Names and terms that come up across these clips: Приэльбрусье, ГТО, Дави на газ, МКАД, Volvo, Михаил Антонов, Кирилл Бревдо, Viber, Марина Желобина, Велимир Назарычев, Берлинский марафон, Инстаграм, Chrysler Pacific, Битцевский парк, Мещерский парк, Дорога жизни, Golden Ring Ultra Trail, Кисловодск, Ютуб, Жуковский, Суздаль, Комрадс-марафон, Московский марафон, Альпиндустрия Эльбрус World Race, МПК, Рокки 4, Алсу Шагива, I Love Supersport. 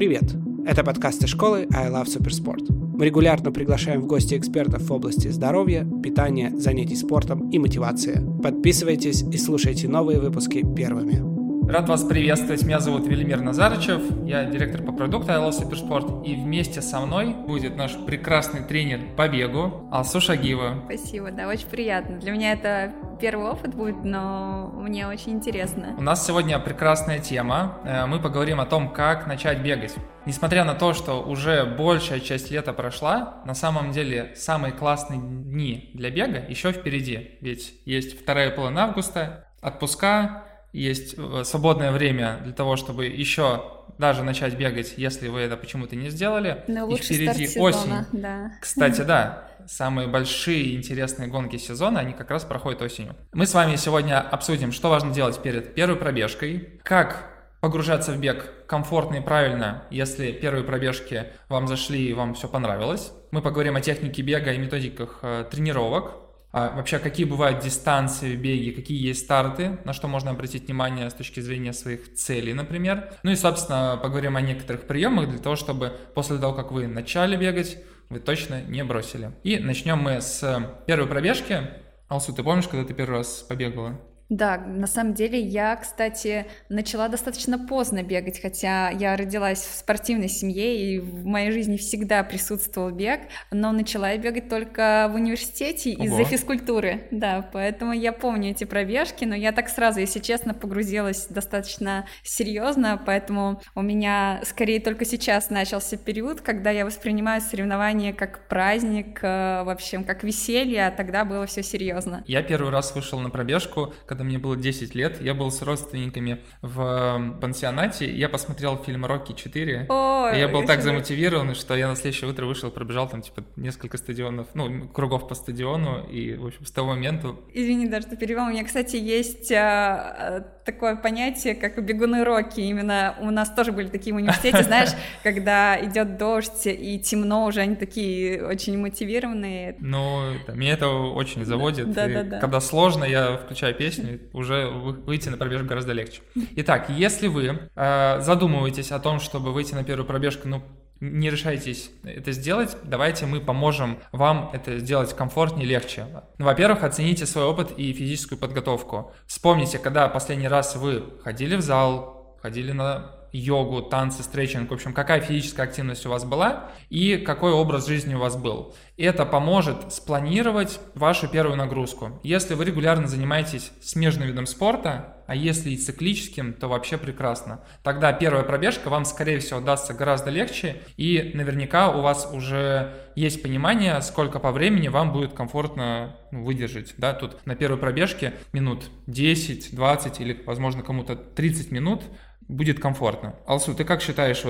Привет! Это подкасты школы I Love Supersport. Мы регулярно приглашаем в гости экспертов в области здоровья, питания, занятий спортом и мотивации. Подписывайтесь и слушайте новые выпуски первыми. Рад вас приветствовать. Меня зовут Велимир Назарычев. Я директор по продукту I Love Supersport. И вместе со мной будет наш прекрасный тренер по бегу Алсу Шагива. Спасибо, да, очень приятно. Для меня это первый опыт будет, но мне очень интересно. У нас сегодня прекрасная тема. Мы поговорим о том, как начать бегать. Несмотря на то, что уже большая часть лета прошла, на самом деле самые классные дни для бега еще впереди. Ведь есть вторая половина августа, отпуска, есть свободное время для того, чтобы еще даже начать бегать, если вы это почему-то не сделали. Но и впереди осень. Да. Кстати, да. Самые большие интересные гонки сезона, они как раз проходят осенью. Мы с вами сегодня обсудим, что важно делать перед первой пробежкой, как погружаться в бег комфортно и правильно, если первые пробежки вам зашли и вам все понравилось. Мы поговорим о технике бега и методиках тренировок, вообще какие бывают дистанции в беге, какие есть старты, на что можно обратить внимание с точки зрения своих целей, например. Ну и, собственно, поговорим о некоторых приемах для того, чтобы после того, как вы начали бегать, вы точно не бросили. И начнем мы с первой пробежки. Алсу, ты помнишь, когда ты первый раз побегала? Да, на самом деле я, кстати, начала достаточно поздно бегать, хотя я родилась в спортивной семье и в моей жизни всегда присутствовал бег, но начала я бегать только в университете из-за физкультуры, да, поэтому я помню эти пробежки, но я так сразу, если честно, погрузилась достаточно серьезно, поэтому у меня скорее только сейчас начался период, когда я воспринимаю соревнования как праздник, в общем, как веселье, а тогда было все серьезно. Я первый раз вышел на пробежку, когда мне было 10 лет, я был с родственниками в пансионате, и я посмотрел фильм «Рокки 4», и я был так замотивирован, что я на следующее утро вышел, пробежал там, типа, несколько стадионов, кругов по стадиону, и, в общем, с того момента... Извини, даже что перевел, у меня, кстати, есть такое понятие, как бегуны Рокки, именно у нас тоже были такие в университете, знаешь, когда идет дождь и темно уже, они такие очень мотивированные. Ну, меня это очень заводит, когда сложно, я включаю песню, уже выйти на пробежку гораздо легче. Итак, если вы задумываетесь о том, чтобы выйти на первую пробежку, не решаетесь это сделать, давайте мы поможем вам это сделать комфортнее и легче. Во-первых, оцените свой опыт и физическую подготовку. Вспомните, когда последний раз вы ходили в зал, ходили на йогу, танцы, стретчинг, в общем, какая физическая активность у вас была и какой образ жизни у вас был. Это поможет спланировать вашу первую нагрузку. Если вы регулярно занимаетесь смежным видом спорта, а если и циклическим, то вообще прекрасно. Тогда первая пробежка вам, скорее всего, дастся гораздо легче, и наверняка у вас уже есть понимание, сколько по времени вам будет комфортно выдержать. Да, тут на первой пробежке минут 10, 20 или, возможно, кому-то 30 минут будет комфортно. Алсу, ты как считаешь,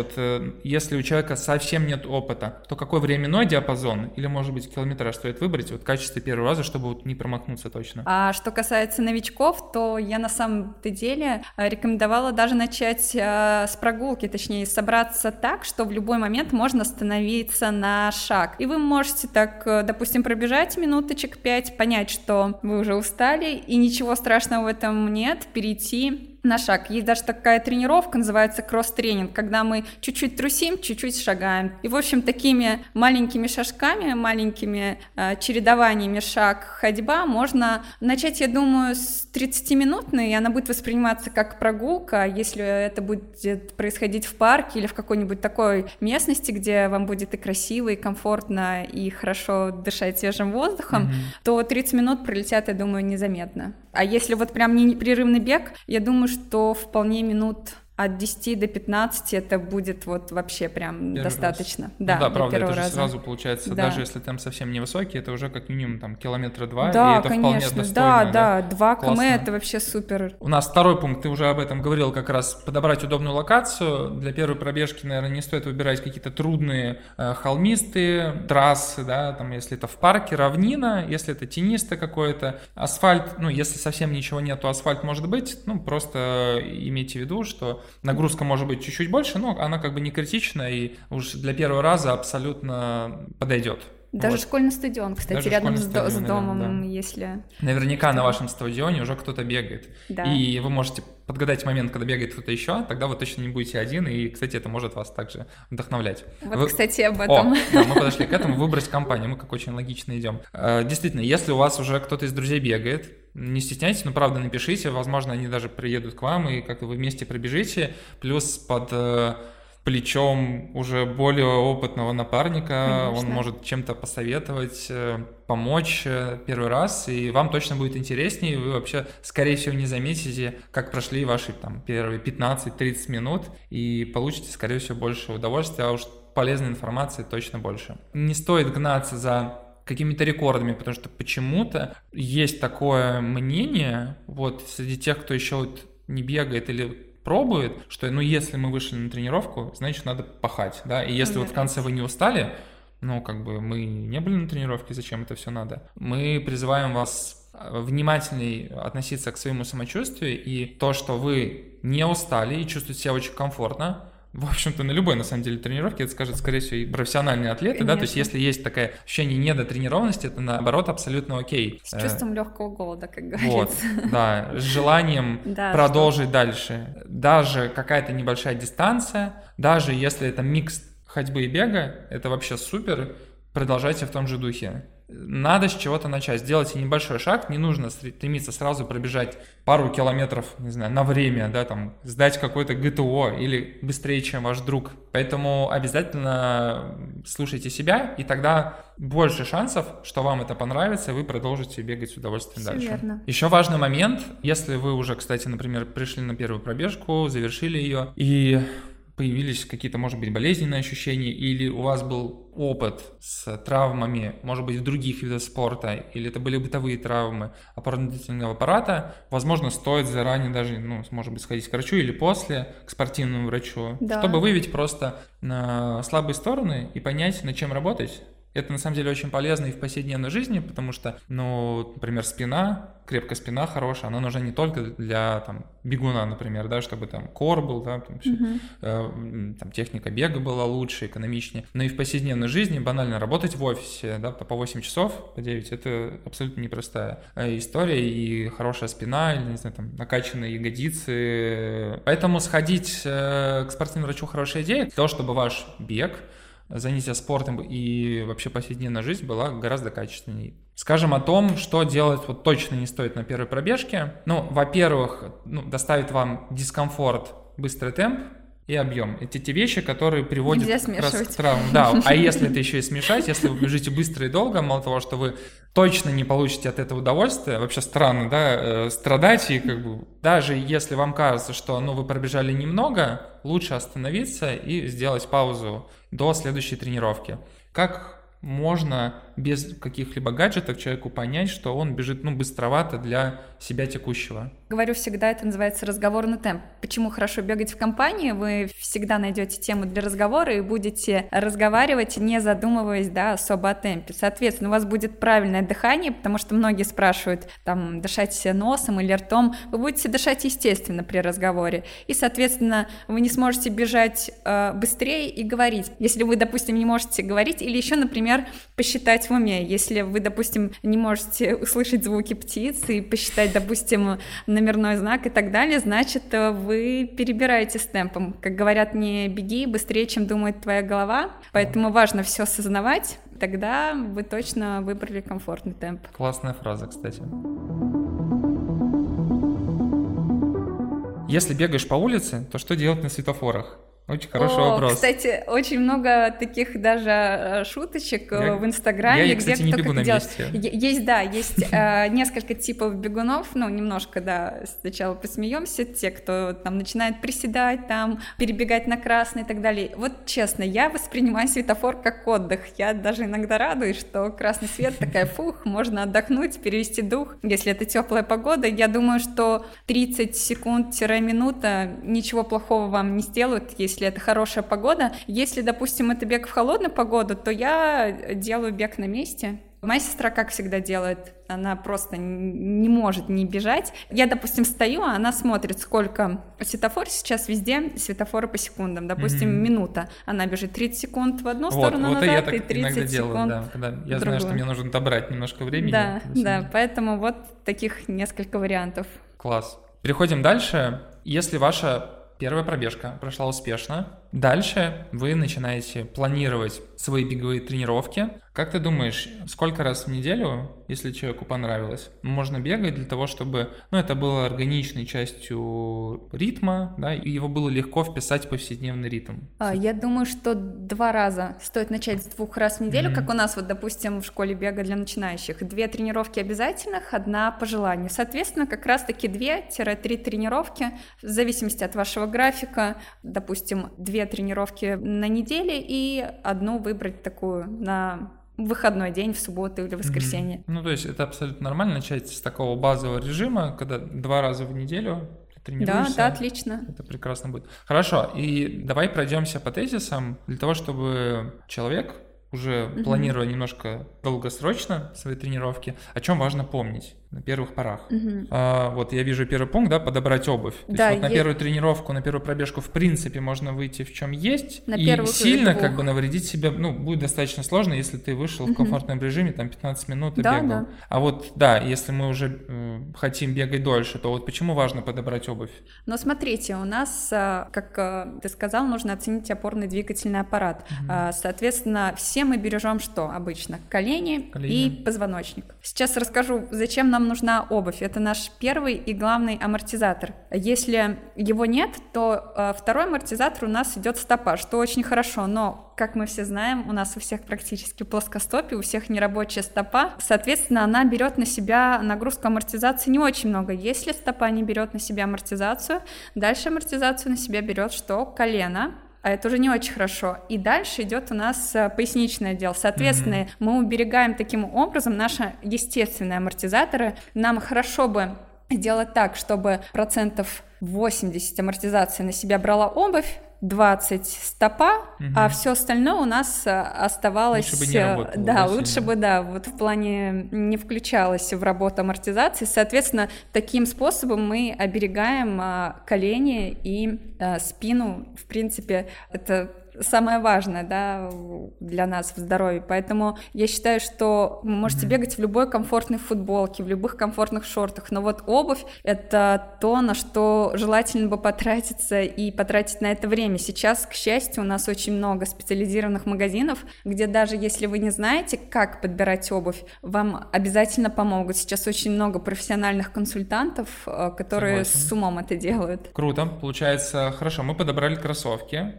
если у человека совсем нет опыта, то какой временной диапазон или, может быть, километраж стоит выбрать в качестве первого раза, чтобы не промахнуться точно? А что касается новичков, то я на самом-то деле рекомендовала даже начать с прогулки, точнее, собраться так, что в любой момент можно остановиться на шаг. И вы можете так, допустим, пробежать минуточек 5, понять, что вы уже устали, и ничего страшного в этом нет, перейти на шаг. Есть даже такая тренировка, называется кросс-тренинг, когда мы чуть-чуть трусим, чуть-чуть шагаем. И, в общем, такими маленькими шажками, маленькими чередованиями шаг-ходьба можно начать, я думаю, с 30-минутной, и она будет восприниматься как прогулка, если это будет происходить в парке или в какой-нибудь такой местности, где вам будет и красиво, и комфортно, и хорошо дышать свежим воздухом, то 30 минут пролетят, я думаю, незаметно. А если прям не непрерывный бег, я думаю, что вполне минут от 10 до 15 это будет вообще прям первый достаточно. Раз. Да, да, правда, это же раза. Сразу получается, да. Даже если там совсем невысокий, это уже как минимум там километра 2, да, и это конечно. Вполне достойно. Да, 2 км это вообще супер. У нас второй пункт, ты уже об этом говорил как раз, подобрать удобную локацию. Для первой пробежки, наверное, не стоит выбирать какие-то трудные холмистые трассы, да, там, если это в парке, равнина, если это тенисто какое-то, асфальт, если совсем ничего нет, то асфальт может быть, просто имейте в виду, что нагрузка может быть чуть-чуть больше, но она не критична и уж для первого раза абсолютно подойдет. Даже вот. Школьный стадион, кстати, даже рядом с домом, да. Если... Наверняка на вашем стадионе уже кто-то бегает. Да. И вы можете подгадать момент, когда бегает кто-то еще, тогда вы точно не будете один, и, кстати, это может вас также вдохновлять. Вот, вы... кстати, об этом. О, да, мы подошли к этому, выбрать компанию, мы как очень логично идем. Действительно, если у вас уже кто-то из друзей бегает, не стесняйтесь, но правда напишите, возможно, они даже приедут к вам, и как-то вы вместе пробежите, плюс под... плечом уже более опытного напарника, конечно. Он может чем-то посоветовать, помочь первый раз, и вам точно будет интереснее, вы вообще, скорее всего, не заметите, как прошли ваши там первые 15-30 минут, и получите, скорее всего, больше удовольствия, а уж полезной информации точно больше. Не стоит гнаться за какими-то рекордами, потому что почему-то есть такое мнение, вот, среди тех, кто еще вот не бегает или... пробует, что, ну, если мы вышли на тренировку, значит, надо пахать, да, и если вот в конце вы не устали, ну, как бы мы не были на тренировке, зачем это все надо? Мы призываем вас внимательней относиться к своему самочувствию, и то, что вы не устали и чувствуете себя очень комфортно, в общем-то, на любой, на самом деле, тренировке, это скажут, скорее всего, и профессиональные атлеты, конечно. Да, то есть если есть такое ощущение недотренированности, это, наоборот, абсолютно окей. С чувством легкого голода, как говорится. Вот, да, с желанием продолжить дальше. Даже какая-то небольшая дистанция, даже если это микс ходьбы и бега, это вообще супер, продолжайте в том же духе. Надо с чего-то начать. Сделайте небольшой шаг, не нужно стремиться сразу пробежать пару километров, не знаю, на время, да, там, сдать какой-то ГТО или быстрее, чем ваш друг. Поэтому обязательно слушайте себя, и тогда больше шансов, что вам это понравится, и вы продолжите бегать с удовольствием все дальше. Верно. Еще важный момент, если вы уже, кстати, например, пришли на первую пробежку, завершили ее, и... появились какие-то, может быть, болезненные ощущения, или у вас был опыт с травмами, может быть, в других видах спорта, или это были бытовые травмы опорно-двигательного аппарата, возможно, стоит заранее даже, ну, может быть, сходить к врачу или после, к спортивному врачу, да. Чтобы выявить просто слабые стороны и понять, над чем работать. Это, на самом деле, очень полезно и в повседневной жизни, потому что, ну, например, спина, крепкая спина хорошая, она нужна не только для там, бегуна, например, да, чтобы там кор был, да, там, там, техника бега была лучше, экономичнее, но и в повседневной жизни банально работать в офисе, да, по 8 часов, по 9, это абсолютно непростая история, и хорошая спина, или, не знаю, там, накачанные ягодицы. Поэтому сходить к спортивному врачу хорошая идея, для того, чтобы ваш бег, занятия спортом и вообще повседневная жизнь была гораздо качественнее. Скажем о том, что делать вот точно не стоит на первой пробежке. Ну, во-первых, ну, доставит вам дискомфорт быстрый темп и объем. Это те вещи, которые приводят как раз к травмам. Да, а если это еще и смешать, если вы бежите быстро и долго, мало того, что вы точно не получите от этого удовольствия, вообще странно, да, страдать, и как бы даже если вам кажется, что, ну, вы пробежали немного, лучше остановиться и сделать паузу до следующей тренировки. Как можно без каких-либо гаджетов человеку понять, что он бежит, ну, быстровато для себя текущего? Говорю всегда, это называется разговорный темп. Почему хорошо бегать в компании? Вы всегда найдете тему для разговора и будете разговаривать, не задумываясь, да, особо о темпе. Соответственно, у вас будет правильное дыхание, потому что многие спрашивают, там, дышать носом или ртом. Вы будете дышать естественно при разговоре. И, соответственно, вы не сможете бежать быстрее и говорить. Если вы, допустим, не можете говорить, или еще, например, посчитать в уме. Если вы, допустим, не можете услышать звуки птиц и посчитать, допустим, номерной знак и так далее, значит, вы перебираете с темпом. Как говорят, не беги быстрее, чем думает твоя голова, поэтому важно все осознавать, тогда вы точно выбрали комфортный темп. Классная фраза, кстати. Если бегаешь по улице, то что делать на светофорах? Очень хороший вопрос. Кстати, очень много таких даже шуточек в Инстаграме, я, где кто как делает. Есть, да, есть несколько типов бегунов, ну, немножко, да, сначала посмеемся, те, кто там начинает приседать, там, перебегать на красный и так далее. Вот честно, я воспринимаю светофор как отдых, я даже иногда радуюсь, что красный свет, такая, фух, можно отдохнуть, перевести дух, если это теплая погода. Я думаю, что 30 секунд-минута ничего плохого вам не сделают, если это хорошая погода. Если, допустим, это бег в холодную погоду, то я делаю бег на месте. Моя сестра, как всегда, делает, она просто не может не бежать. Я, допустим, стою, а она смотрит, сколько светофор сейчас везде, светофоры по секундам, допустим, минута. Она бежит 30 секунд в одну сторону назад, я так и 30 секунд делаю, я в другую. Знаю, что мне нужно добрать немножко времени. Да, поэтому вот таких несколько вариантов. Класс. Переходим дальше. Если ваша первая пробежка прошла успешно, дальше вы начинаете планировать свои беговые тренировки. Как ты думаешь, сколько раз в неделю, если человеку понравилось, можно бегать для того, чтобы это было органичной частью ритма, да, и его было легко вписать в повседневный ритм? Я думаю, что 2 раза. Стоит начать с 2 раз в неделю, как у нас, допустим, в школе бега для начинающих. 2 тренировки обязательных, 1 по желанию. Соответственно, как раз-таки 2-3 тренировки, в зависимости от вашего графика, допустим, 2 тренировки на неделе и 1 выбрать такую на выходной день, в субботу или воскресенье. То есть это абсолютно нормально начать с такого базового режима, когда 2 раза в неделю тренируешься. Да, отлично. Это прекрасно будет. Хорошо, и давай пройдемся по тезисам для того, чтобы человек, уже планируя немножко долгосрочно свои тренировки, о чем важно помнить на первых порах. Я вижу первый пункт, подобрать обувь. То есть на первую тренировку, на первую пробежку, в принципе, можно выйти в чем есть, и сильно навредить себе, будет достаточно сложно, если ты вышел в комфортном режиме, 15 минут и бегал. Да. Если мы уже хотим бегать дольше, то почему важно подобрать обувь? Но смотрите, у нас, как ты сказал, нужно оценить опорный двигательный аппарат. Соответственно, все мы бережем что обычно? Колени и позвоночник. Сейчас расскажу, зачем нам нужна обувь. Это наш первый и главный амортизатор. Если его нет, то второй амортизатор у нас идет стопа, что очень хорошо, но, как мы все знаем, у нас у всех практически плоскостопие, у всех нерабочая стопа. Соответственно, она берет на себя нагрузку амортизации не очень много. Если стопа не берет на себя амортизацию, дальше амортизацию на себя берет что? Колено. А это уже не очень хорошо. И дальше идет у нас поясничный отдел. Соответственно, мы уберегаем таким образом наши естественные амортизаторы. Нам хорошо бы сделать так, чтобы 80% амортизации на себя брала обувь, 20% стопа, а все остальное у нас оставалось... Лучше бы не работало. Да, лучше бы, в плане не включалось в работу амортизации. Соответственно, таким способом мы оберегаем колени и спину. В принципе, это самое важное, для нас в здоровье. Поэтому я считаю, что вы можете бегать в любой комфортной футболке, в любых комфортных шортах, но обувь — это то, на что желательно бы потратиться и потратить на это время. Сейчас, к счастью, у нас очень много специализированных магазинов, где даже если вы не знаете, как подбирать обувь, вам обязательно помогут. Сейчас очень много профессиональных консультантов, которые с умом это делают. Круто. Получается, хорошо, мы подобрали кроссовки.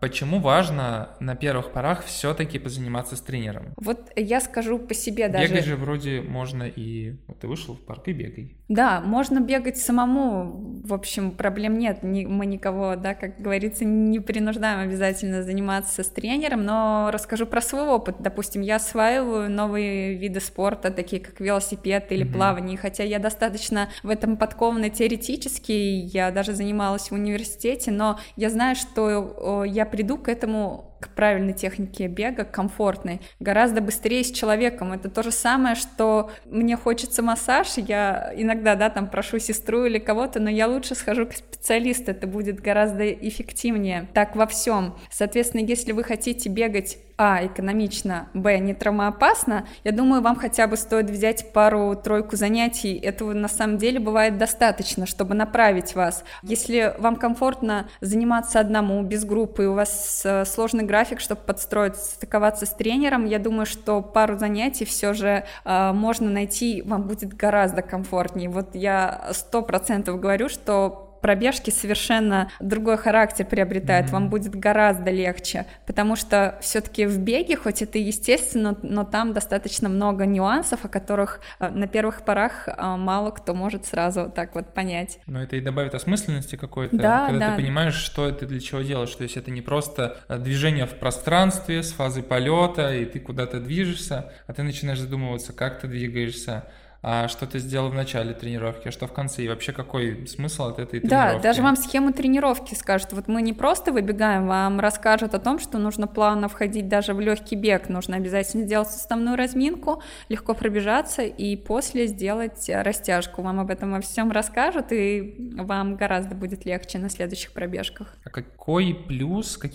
Почему важно на первых порах все-таки позаниматься с тренером? Я скажу по себе даже. Бегать же вроде можно и... ты вышел в парк и бегай. Да, можно бегать самому, в общем, проблем нет. Мы никого, как говорится, не принуждаем обязательно заниматься с тренером, но расскажу про свой опыт. Допустим, я осваиваю новые виды спорта, такие как велосипед или плавание, хотя я достаточно в этом подкована теоретически, я даже занималась в университете, но я знаю, что я приду к этому... к правильной технике бега, комфортной, гораздо быстрее с человеком. Это то же самое, что мне хочется массаж, я иногда, прошу сестру или кого-то, но я лучше схожу к специалисту, это будет гораздо эффективнее. Так во всем. Соответственно, если вы хотите бегать, экономично, не травмоопасно, я думаю, вам хотя бы стоит взять 1-3 занятий, этого на самом деле бывает достаточно, чтобы направить вас. Если вам комфортно заниматься одному, без группы, у вас сложный график, чтобы подстроиться, стыковаться с тренером, я думаю, что пару занятий все же можно найти, вам будет гораздо комфортнее. Я 100% говорю, что пробежки совершенно другой характер приобретают, вам будет гораздо легче, потому что все-таки в беге, хоть это и естественно, но там достаточно много нюансов, о которых на первых порах мало кто может сразу понять. Но это и добавит осмысленности какой-то, ты понимаешь, что это для чего делаешь, то есть это не просто движение в пространстве с фазы полета, и ты куда-то движешься, а ты начинаешь задумываться, как ты двигаешься, что ты сделал в начале тренировки, а что в конце, и вообще какой смысл от этой тренировки. Да, даже вам схему тренировки скажут. Вот мы не просто выбегаем, вам расскажут о том, что нужно плавно входить даже в легкий бег, нужно обязательно сделать основную разминку, легко пробежаться и после сделать растяжку. Вам об этом во всем расскажут, и вам гораздо будет легче на следующих пробежках. А какие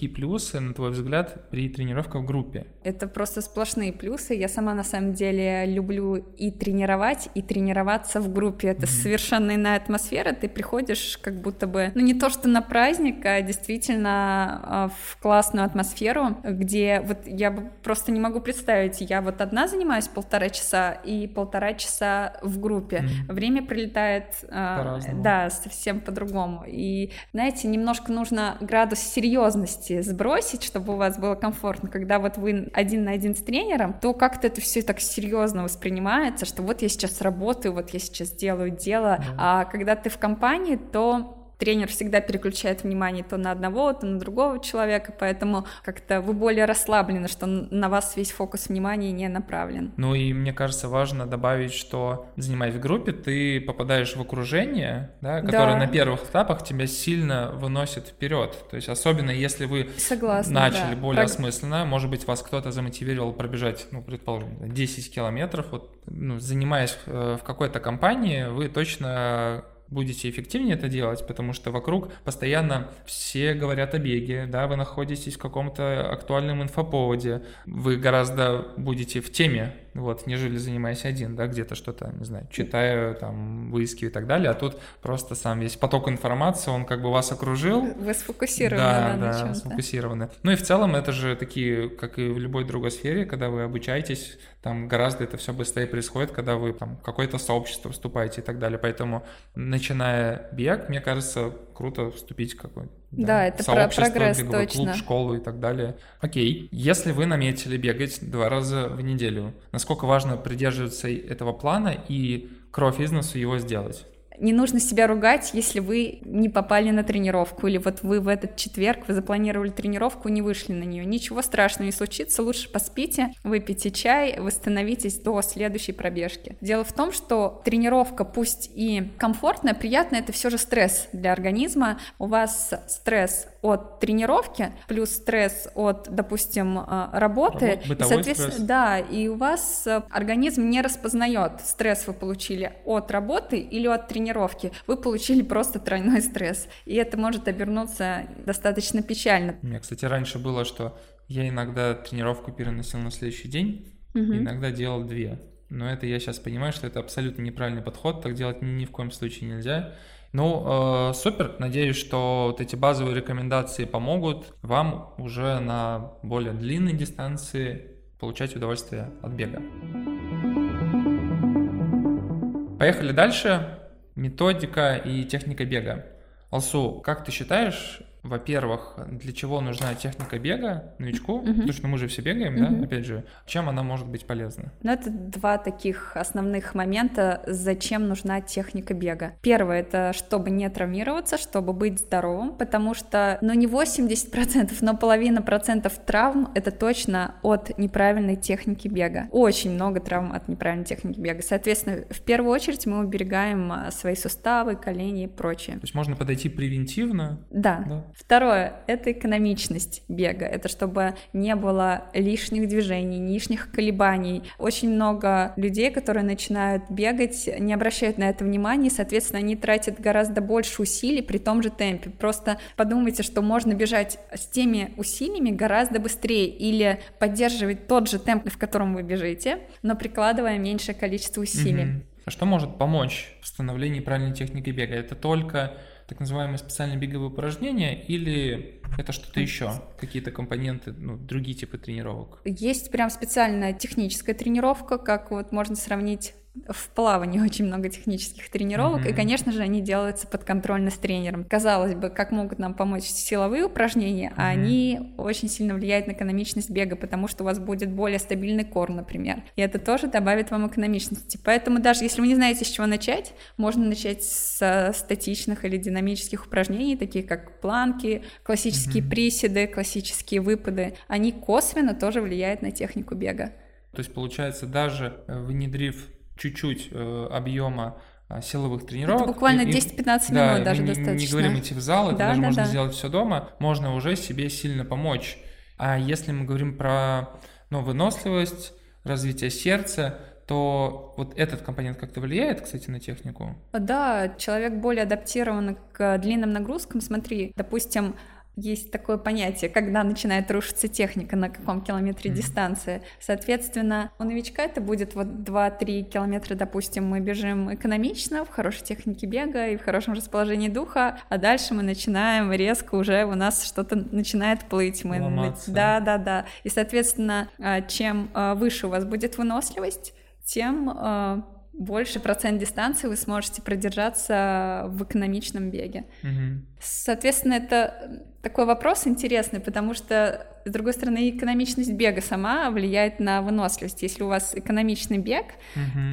плюсы, на твой взгляд, при тренировках в группе? Это просто сплошные плюсы. Я сама на самом деле люблю и тренировать, и тренироваться в группе. Это совершенно иная атмосфера. Ты приходишь как будто бы, ну не то что на праздник, а действительно в классную атмосферу, где вот я просто не могу представить, я вот одна занимаюсь полтора часа и полтора часа в группе. Время прилетает да, совсем по-другому. И, знаете, немножко нужно градус серьезности сбросить, чтобы у вас было комфортно. Когда вот вы один на один с тренером, то как-то это все так серьезно воспринимается, что вот я сейчас работаю, вот я сейчас делаю дело. А когда ты в компании, то тренер всегда переключает внимание то на одного, то на другого человека, поэтому как-то вы более расслаблены, что на вас весь фокус внимания не направлен. Ну и мне кажется, важно добавить, что, занимаясь в группе, ты попадаешь в окружение, да, которое на первых этапах тебя сильно выносит вперед. То есть особенно если вы начали более осмысленно, может быть, вас кто-то замотивировал пробежать, ну, предположим, 10 километров, вот, ну, занимаясь в какой-то компании, вы точно будете эффективнее это делать, потому что вокруг постоянно все говорят о беге, да, вы находитесь в каком-то актуальном инфоповоде, вы гораздо будете в теме, вот, нежели занимаясь один, да, где-то что-то, не знаю, читаю, там, выискиваю и так далее, а тут просто сам весь поток информации, он как бы вас окружил. Вы сфокусированы, да, на чем-то. Да, сфокусированы. Ну и в целом это же такие, как и в любой другой сфере, когда вы обучаетесь, там гораздо это все быстрее происходит, когда вы там в какое-то сообщество вступаете и так далее, поэтому начиная бег, мне кажется, круто вступить в какой-то это сообщество, прогресс, беговой клуб, школу и так далее. Окей, если вы наметили бегать 2 раза в неделю, насколько важно придерживаться этого плана и кровь из носу его сделать? Не нужно себя ругать, если вы не попали на тренировку, или вот вы в этот четверг, вы запланировали тренировку, не вышли на нее. Ничего страшного не случится, лучше поспите, выпейте чай, восстановитесь до следующей пробежки. Дело в том, что тренировка, пусть и комфортная, приятная, это все же стресс для организма. У вас стресс от тренировки, плюс стресс от, допустим, работы. Бытовой стресс. Да, и у вас организм не распознает, стресс вы получили от работы или от тренировки. Вы получили просто тройной стресс, и это может обернуться достаточно печально. У меня, кстати, раньше было, что я иногда тренировку переносил на следующий день, иногда делал 2. Но это я сейчас понимаю, что это абсолютно неправильный подход, так делать ни в коем случае нельзя. Ну, супер, надеюсь, что вот эти базовые рекомендации помогут вам уже на более длинной дистанции получать удовольствие от бега. Поехали дальше. Методика и техника бега. Алсу, как ты считаешь, во-первых, для чего нужна техника бега новичку? Потому что мы же все бегаем, да? Опять же, чем она может быть полезна? Ну, это 2 таких основных момента, зачем нужна техника бега. Первое, это чтобы не травмироваться, чтобы быть здоровым, потому что, ну, не 80%, но половина процентов травм — это точно от неправильной техники бега. Очень много травм от неправильной техники бега. Соответственно, в первую очередь мы уберегаем свои суставы, колени и прочее. То есть можно подойти превентивно? Да. Второе — это экономичность бега, это чтобы не было лишних движений, лишних колебаний. Очень много людей, которые начинают бегать, не обращают на это внимания, и, соответственно, они тратят гораздо больше усилий при том же темпе. Просто подумайте, что можно бежать с теми усилиями гораздо быстрее или поддерживать тот же темп, в котором вы бежите, но прикладывая меньшее количество усилий. Что может помочь в становлении правильной техники бега? Это только так называемые специальные беговые упражнения или это что-то еще? Какие-то компоненты, ну, другие типы тренировок? Есть прям специальная техническая тренировка, как вот можно сравнить в плавании очень много технических тренировок, и, конечно же, они делаются подконтрольно с тренером. Казалось бы, как могут нам помочь силовые упражнения, а они очень сильно влияют на экономичность бега, потому что у вас будет более стабильный кор, например, и это тоже добавит вам экономичности. Поэтому даже если вы не знаете, с чего начать, можно начать с статичных или динамических упражнений, такие как планки, классические приседы, классические выпады. Они косвенно тоже влияют на технику бега. То есть, получается, даже внедрив чуть-чуть объема силовых тренировок. Это буквально 10-15 минут даже достаточно. Не говорим идти в зал, это даже можно сделать все дома, можно уже себе сильно помочь. А если мы говорим про выносливость, развитие сердца, то вот этот компонент как-то влияет, кстати, на технику? Да, человек более адаптирован к длинным нагрузкам. Смотри, допустим, есть такое понятие, когда начинает рушиться техника, на каком километре дистанции. Соответственно, у новичка это будет 2-3 километра, допустим, мы бежим экономично, в хорошей технике бега и в хорошем расположении духа, а дальше мы начинаем резко, уже у нас что-то начинает плыть. Ломаться. Да. И, соответственно, чем выше у вас будет выносливость, тем больше процент дистанции вы сможете продержаться в экономичном беге. Соответственно, это такой вопрос интересный, потому что, с другой стороны, экономичность бега сама влияет на выносливость. Если у вас экономичный бег,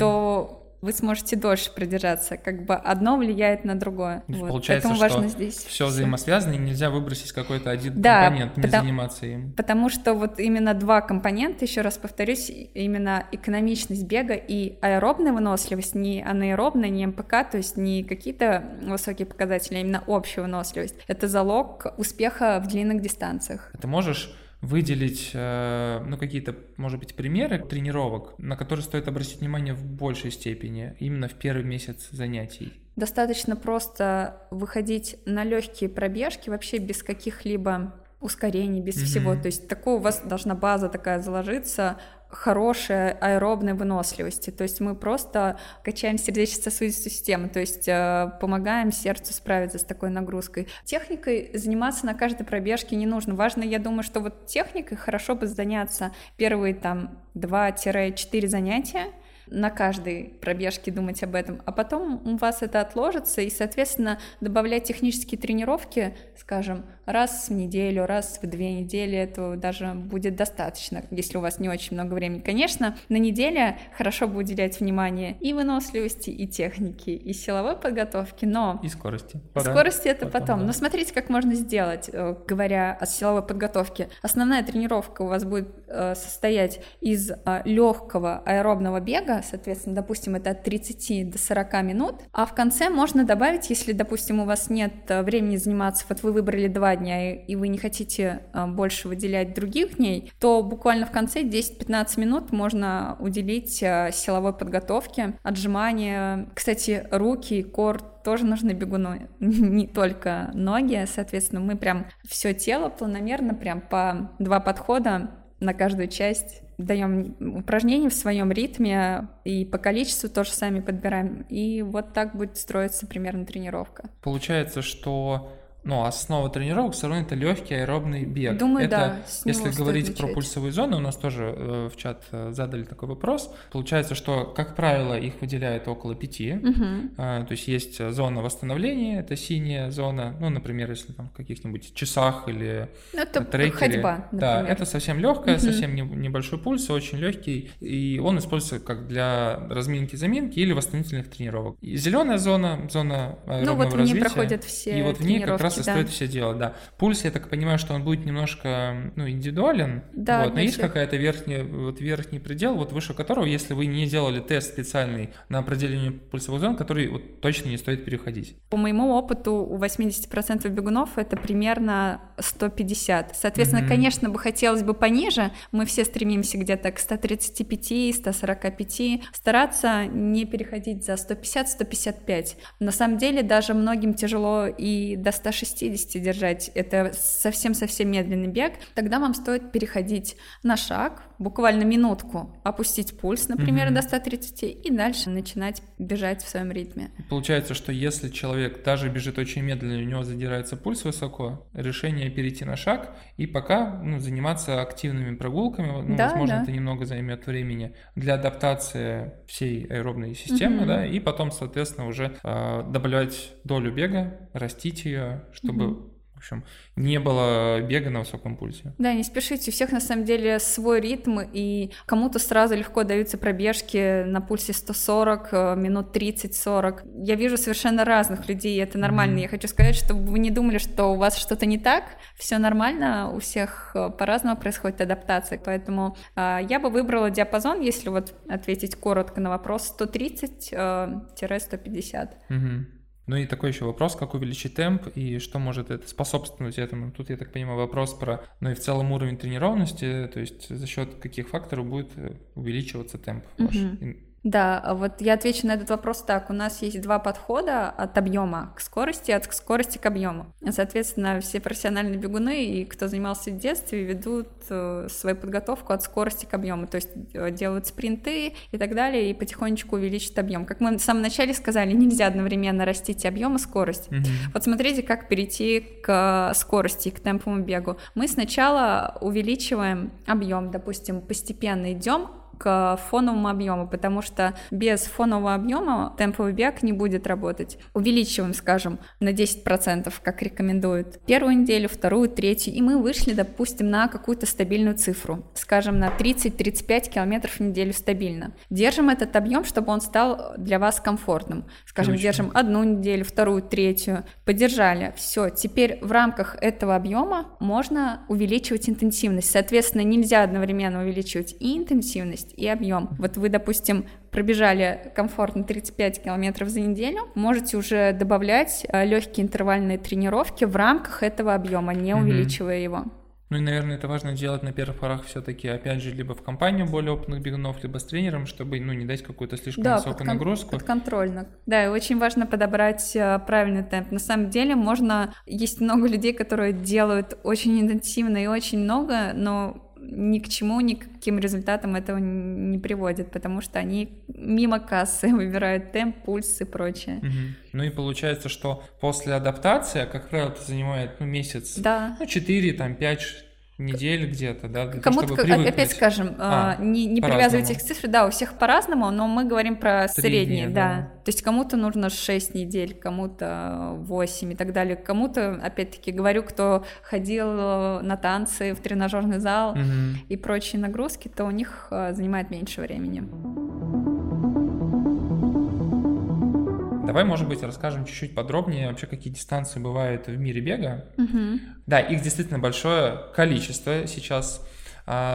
то вы сможете дольше продержаться. Как бы одно влияет на другое. Получается, поэтому важно что здесь все взаимосвязано, и нельзя выбросить какой-то один компонент, не заниматься им. Потому что вот именно два компонента, еще раз повторюсь, именно экономичность бега и аэробная выносливость, не анаэробная, не МПК, то есть не какие-то высокие показатели, а именно общая выносливость. Это залог успеха в длинных дистанциях. Ты можешь выделить, какие-то, может быть, примеры тренировок, на которые стоит обратить внимание в большей степени, именно в первый месяц занятий? Достаточно просто выходить на легкие пробежки, вообще без каких-либо ускорений, без всего. То есть такое у вас должна база такая заложиться, хорошая аэробная выносливость. То есть мы просто качаем сердечно-сосудистую систему, то есть помогаем сердцу справиться с такой нагрузкой. Техникой заниматься на каждой пробежке не нужно. Важно, я думаю, что вот техникой хорошо бы заняться первые 2-4 занятия, на каждой пробежке думать об этом, а потом у вас это отложится, и, соответственно, добавлять технические тренировки, скажем, раз в неделю, раз в 2 недели, этого даже будет достаточно, если у вас не очень много времени. Конечно, на неделе хорошо бы уделять внимание и выносливости, и технике, и силовой подготовке, но... И скорости. Скорости это потом. Да. Но смотрите, как можно сделать, говоря о силовой подготовке. Основная тренировка у вас будет состоять из легкого аэробного бега, соответственно, допустим, это от 30 до 40 минут, а в конце можно добавить, если, допустим, у вас нет времени заниматься, вот вы выбрали 2 дня, и вы не хотите больше выделять других дней, то буквально в конце 10-15 минут можно уделить силовой подготовке, отжимания, кстати, руки, кор тоже нужны бегуну, не только ноги, соответственно, мы прям все тело планомерно, прям по 2 подхода на каждую часть даем упражнения в своем ритме и по количеству тоже сами подбираем. И вот так будет строиться примерно тренировка. Получается, что основа тренировок все равно это легкий аэробный бег. Думаю, это, да. Если говорить про пульсовые зоны, у нас тоже в чат задали такой вопрос. Получается, что, как правило, их выделяют около 5. То есть есть зона восстановления, это синяя зона, например, если там в каких-нибудь часах или трекере. Ходьба, например. Да, это совсем легкая, совсем небольшой пульс, очень легкий, и он используется как для разминки-заминки или восстановительных тренировок. И зеленая зона аэробного развития. В ней проходят все и вот в ней тренировки. Как раз стоит все дело, да. Пульс, я так понимаю, что он будет немножко, индивидуален, но есть какая-то верхний предел, выше которого, если вы не делали тест специальный на определение пульсовых зон, который точно не стоит переходить. По моему опыту, у 80% бегунов это примерно 150. Соответственно, конечно, бы хотелось бы пониже, мы все стремимся где-то к 135, 145, стараться не переходить за 150, 155. На самом деле, даже многим тяжело и до 160 держать, это совсем-совсем медленный бег, тогда вам стоит переходить на шаг, буквально минутку, опустить пульс, например, до 130, и дальше начинать бежать в своем ритме. Получается, что если человек даже бежит очень медленно, у него задирается пульс высоко, решение перейти на шаг, и пока заниматься активными прогулками, это немного займет времени для адаптации всей аэробной системы, и потом, соответственно, уже добавлять долю бега, растить ее, чтобы В общем, не было бега на высоком пульсе. Да, не спешите, у всех на самом деле свой ритм, и кому-то сразу легко даются пробежки на пульсе 140, минут 30-40. Я вижу совершенно разных людей, и это нормально. Mm-hmm. Я хочу сказать, чтобы вы не думали, что у вас что-то не так, все нормально, у всех по-разному происходит адаптация, поэтому я бы выбрала диапазон, если вот ответить коротко на вопрос, 130-150. Mm-hmm. Ну и такой еще вопрос, как увеличить темп и что может это способствовать этому? Тут, я так понимаю, вопрос про, ну и в целом уровень тренированности, то есть за счет каких факторов будет увеличиваться темп ваш? Да, вот я отвечу на этот вопрос так. У нас есть два подхода от объема к скорости, от скорости к объему. Соответственно, все профессиональные бегуны и кто занимался в детстве ведут свою подготовку от скорости к объему, то есть делают спринты и так далее, и потихонечку увеличат объем. Как мы в самом начале сказали, нельзя одновременно растить объем и скорость. Mm-hmm. Вот смотрите, как перейти к скорости, к темповому бегу. Мы сначала увеличиваем объем, допустим, постепенно идем к фоновому объему, потому что без фонового объема темповый бег не будет работать. Увеличиваем, скажем, на 10%, как рекомендуют, первую неделю, вторую, третью, и мы вышли, допустим, на какую-то стабильную цифру, скажем, на 30-35 километров в неделю стабильно. Держим этот объем, чтобы он стал для вас комфортным. Скажем, держим одну неделю, вторую, третью, подержали, все. Теперь в рамках этого объема можно увеличивать интенсивность. Соответственно, нельзя одновременно увеличивать и интенсивность, и объем. Вот вы, допустим, пробежали комфортно 35 километров за неделю, можете уже добавлять легкие интервальные тренировки в рамках этого объема, не увеличивая его. Ну и, наверное, это важно делать на первых порах все-таки, опять же, либо в компанию более опытных бегунов, либо с тренером, чтобы, ну, не дать какую-то слишком высокую нагрузку. Да, подконтрольно. Да, и очень важно подобрать правильный темп. На самом деле можно... Есть много людей, которые делают очень интенсивно и очень много, но ни к чему, ни к каким результатам этого не приводит, потому что они мимо кассы выбирают темп, пульс и прочее. Угу. Ну и получается, что после адаптации, как правило, это занимает месяц, да. 4-5 недель где-то, да, для того, чтобы привыкнуть. Опять скажем, не привязывайте их к цифре, да, у всех по-разному, но мы говорим про средние, да. То есть кому-то нужно 6 недель, кому-то 8 и так далее, кому-то, опять-таки, говорю, кто ходил на танцы, в тренажерный зал и прочие нагрузки, то у них занимает меньше времени. Давай, может быть, расскажем чуть-чуть подробнее вообще, какие дистанции бывают в мире бега. Угу. Да, их действительно большое количество сейчас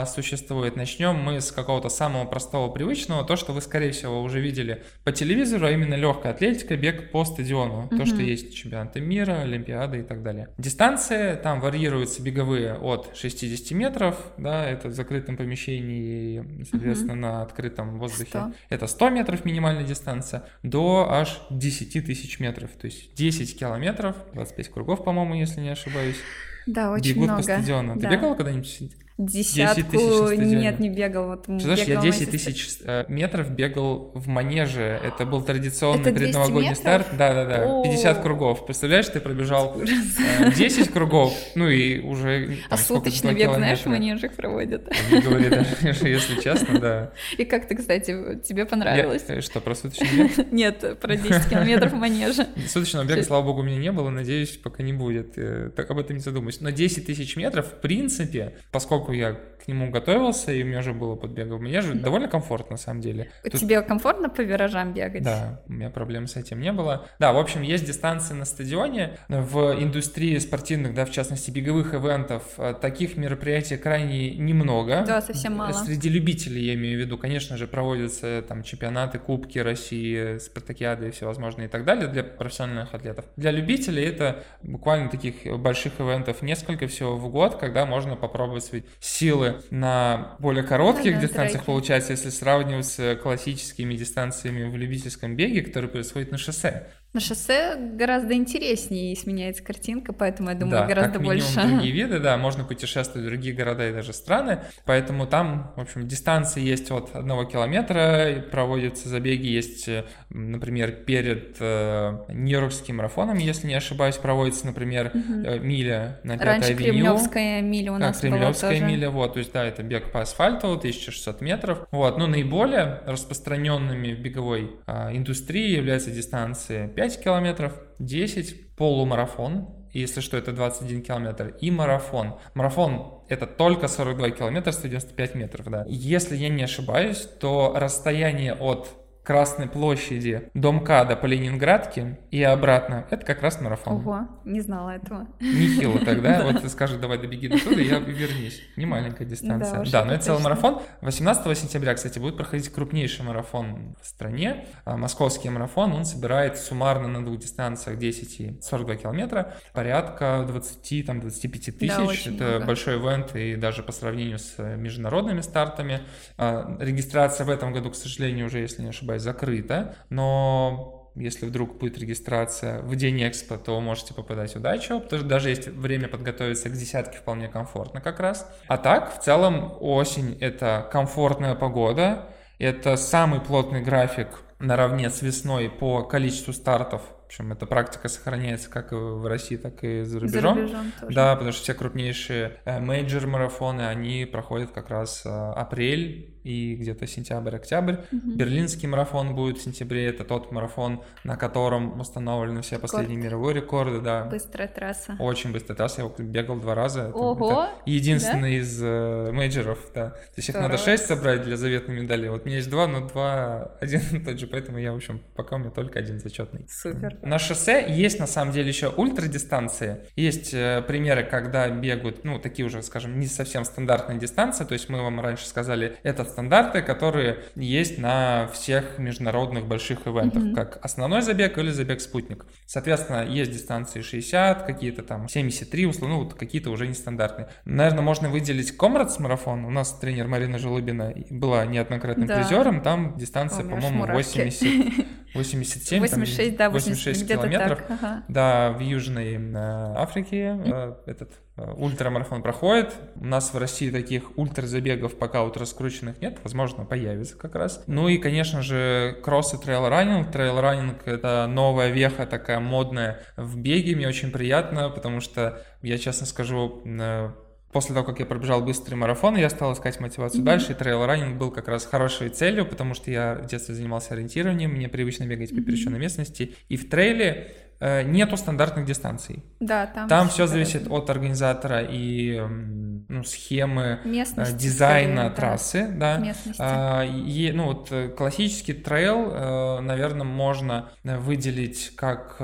существует. Начнем мы с какого-то самого простого, привычного, то, что вы, скорее всего, уже видели по телевизору, а именно легкая атлетика, бег по стадиону, то, что есть чемпионаты мира, олимпиады и так далее. Дистанции там варьируются беговые от 60 метров, да, это в закрытом помещении, соответственно, на открытом воздухе. 100. Это 100 метров минимальная дистанция, до аж 10 тысяч метров, то есть 10 километров, 25 кругов, по-моему, если не ошибаюсь. Да, очень бегут много. Бегут по стадиону. Да. Ты бегала когда-нибудь? 10 тысяч нет, не бегал. Вот, знаешь, я 10 тысяч метров бегал в манеже. Это был традиционный предновогодний старт. Да-да-да, 50 кругов. Представляешь, ты пробежал 10 кругов, ну и уже... А суточный бег, знаешь, в манежах проводят. Не говори, если честно, да. И как ты, кстати, тебе понравилось? Что, про суточный бег? Нет, про 10 километров в манеже. Суточного бега, слава богу, у меня не было, надеюсь, пока не будет. Так об этом не задумаюсь. Но 10 тысяч метров, в принципе, поскольку я к нему готовился, и у меня уже было под бегом. Мне же довольно комфортно, на самом деле. Тебе комфортно по виражам бегать? Да, у меня проблем с этим не было. Да, в общем, есть дистанции на стадионе. В индустрии спортивных, да, в частности, беговых ивентов, таких мероприятий крайне немного. Да, совсем мало. Среди любителей, я имею в виду, конечно же, проводятся там чемпионаты, кубки России, спартакиады и всевозможные и так далее для профессиональных атлетов. Для любителей это буквально таких больших ивентов несколько всего в год, когда можно попробовать свои силы на более коротких дистанциях, треки. Получается, если сравнивать с классическими дистанциями в любительском беге, которые происходят на шоссе. На шоссе гораздо интереснее и сменяется картинка, поэтому, я думаю, да, гораздо как минимум больше. Другие виды, да, можно путешествовать в другие города и даже страны, поэтому там, в общем, дистанции есть от 1 километра, проводятся забеги, есть, например, перед Нью-Йоркским марафоном, если не ошибаюсь, проводится, например, миля на 5-й авеню. Раньше Кремлёвская миля у нас была тоже. Кремлёвская миля, вот, то есть, да, это бег по асфальту, 1600 метров, вот, но наиболее распространенными в беговой индустрии являются дистанции 5 километров, 10, полумарафон, если что, это 21 километр, и марафон. Марафон – это только 42 километра, 195 метров, да. Если я не ошибаюсь, то расстояние от Красной площади до МКАДа по Ленинградке и обратно – это как раз марафон. Ого, не знала этого. Нехило тогда, вот ты скажешь, давай добеги до туда, и я вернись. Не маленькая дистанция. Да, но это целый марафон. 18 сентября, кстати, будет проходить крупнейший марафон в стране. Московский марафон, он собирает суммарно на двух дистанциях 10 и 42 километра порядка 20-25 тысяч. Это большой ивент, и даже по сравнению с международными стартами. Регистрация в этом году, к сожалению, уже, если не ошибаюсь, закрыто, но если вдруг будет регистрация в день экспо, то можете попадать удачу, потому что даже есть время подготовиться к десятке вполне комфортно как раз. А так, в целом, осень – это комфортная погода, это самый плотный график наравне с весной по количеству стартов. В общем, эта практика сохраняется как в России, так и за рубежом. За рубежом тоже. Да, потому что все крупнейшие мейджор-марафоны, они проходят как раз апрель и где-то сентябрь-октябрь. Угу. Берлинский марафон будет в сентябре. Это тот марафон, на котором установлены все последние мировые рекорды. Да. Быстрая трасса. Очень быстрая трасса. Я бегал 2 раза. Ого! Это единственный из мейджоров. Да. То есть их надо 6 собрать для заветной медали. Вот у меня есть 2, но 2 один и тот же. Поэтому я, в общем, пока у меня только один зачетный. Супер. На шоссе есть, на самом деле, еще ультрадистанции. Есть примеры, когда бегают, ну, такие уже, скажем, не совсем стандартные дистанции. То есть мы вам раньше сказали, это стандарты, которые есть на всех международных больших ивентах, как основной забег или забег-спутник. Соответственно, есть дистанции 60, какие-то там 73, условно, ну, вот какие-то уже нестандартные. Наверное, можно выделить Комрадс-марафон. У нас тренер Марина Желобина была неоднократным призером. Там дистанция, по-моему, 86 километров. Ага. Да, в Южной Африке этот ультрамарафон проходит. У нас в России таких ультразабегов пока вот раскрученных нет. Возможно, появится как раз. Ну и, конечно же, кросс и трейл-раннинг. Трейл-раннинг — это новая веха такая модная в беге. Мне очень приятно, потому что, я честно скажу, после того, как я пробежал быстрый марафон, я стал искать мотивацию дальше, и трейл-раннинг был как раз хорошей целью, потому что я в детстве занимался ориентированием, мне привычно бегать по пересеченной местности, и в трейле нету стандартных дистанций. Да, там все зависит от организатора и схемы, местности, дизайна трассы. Да. И, вот, классический трейл, наверное, можно выделить как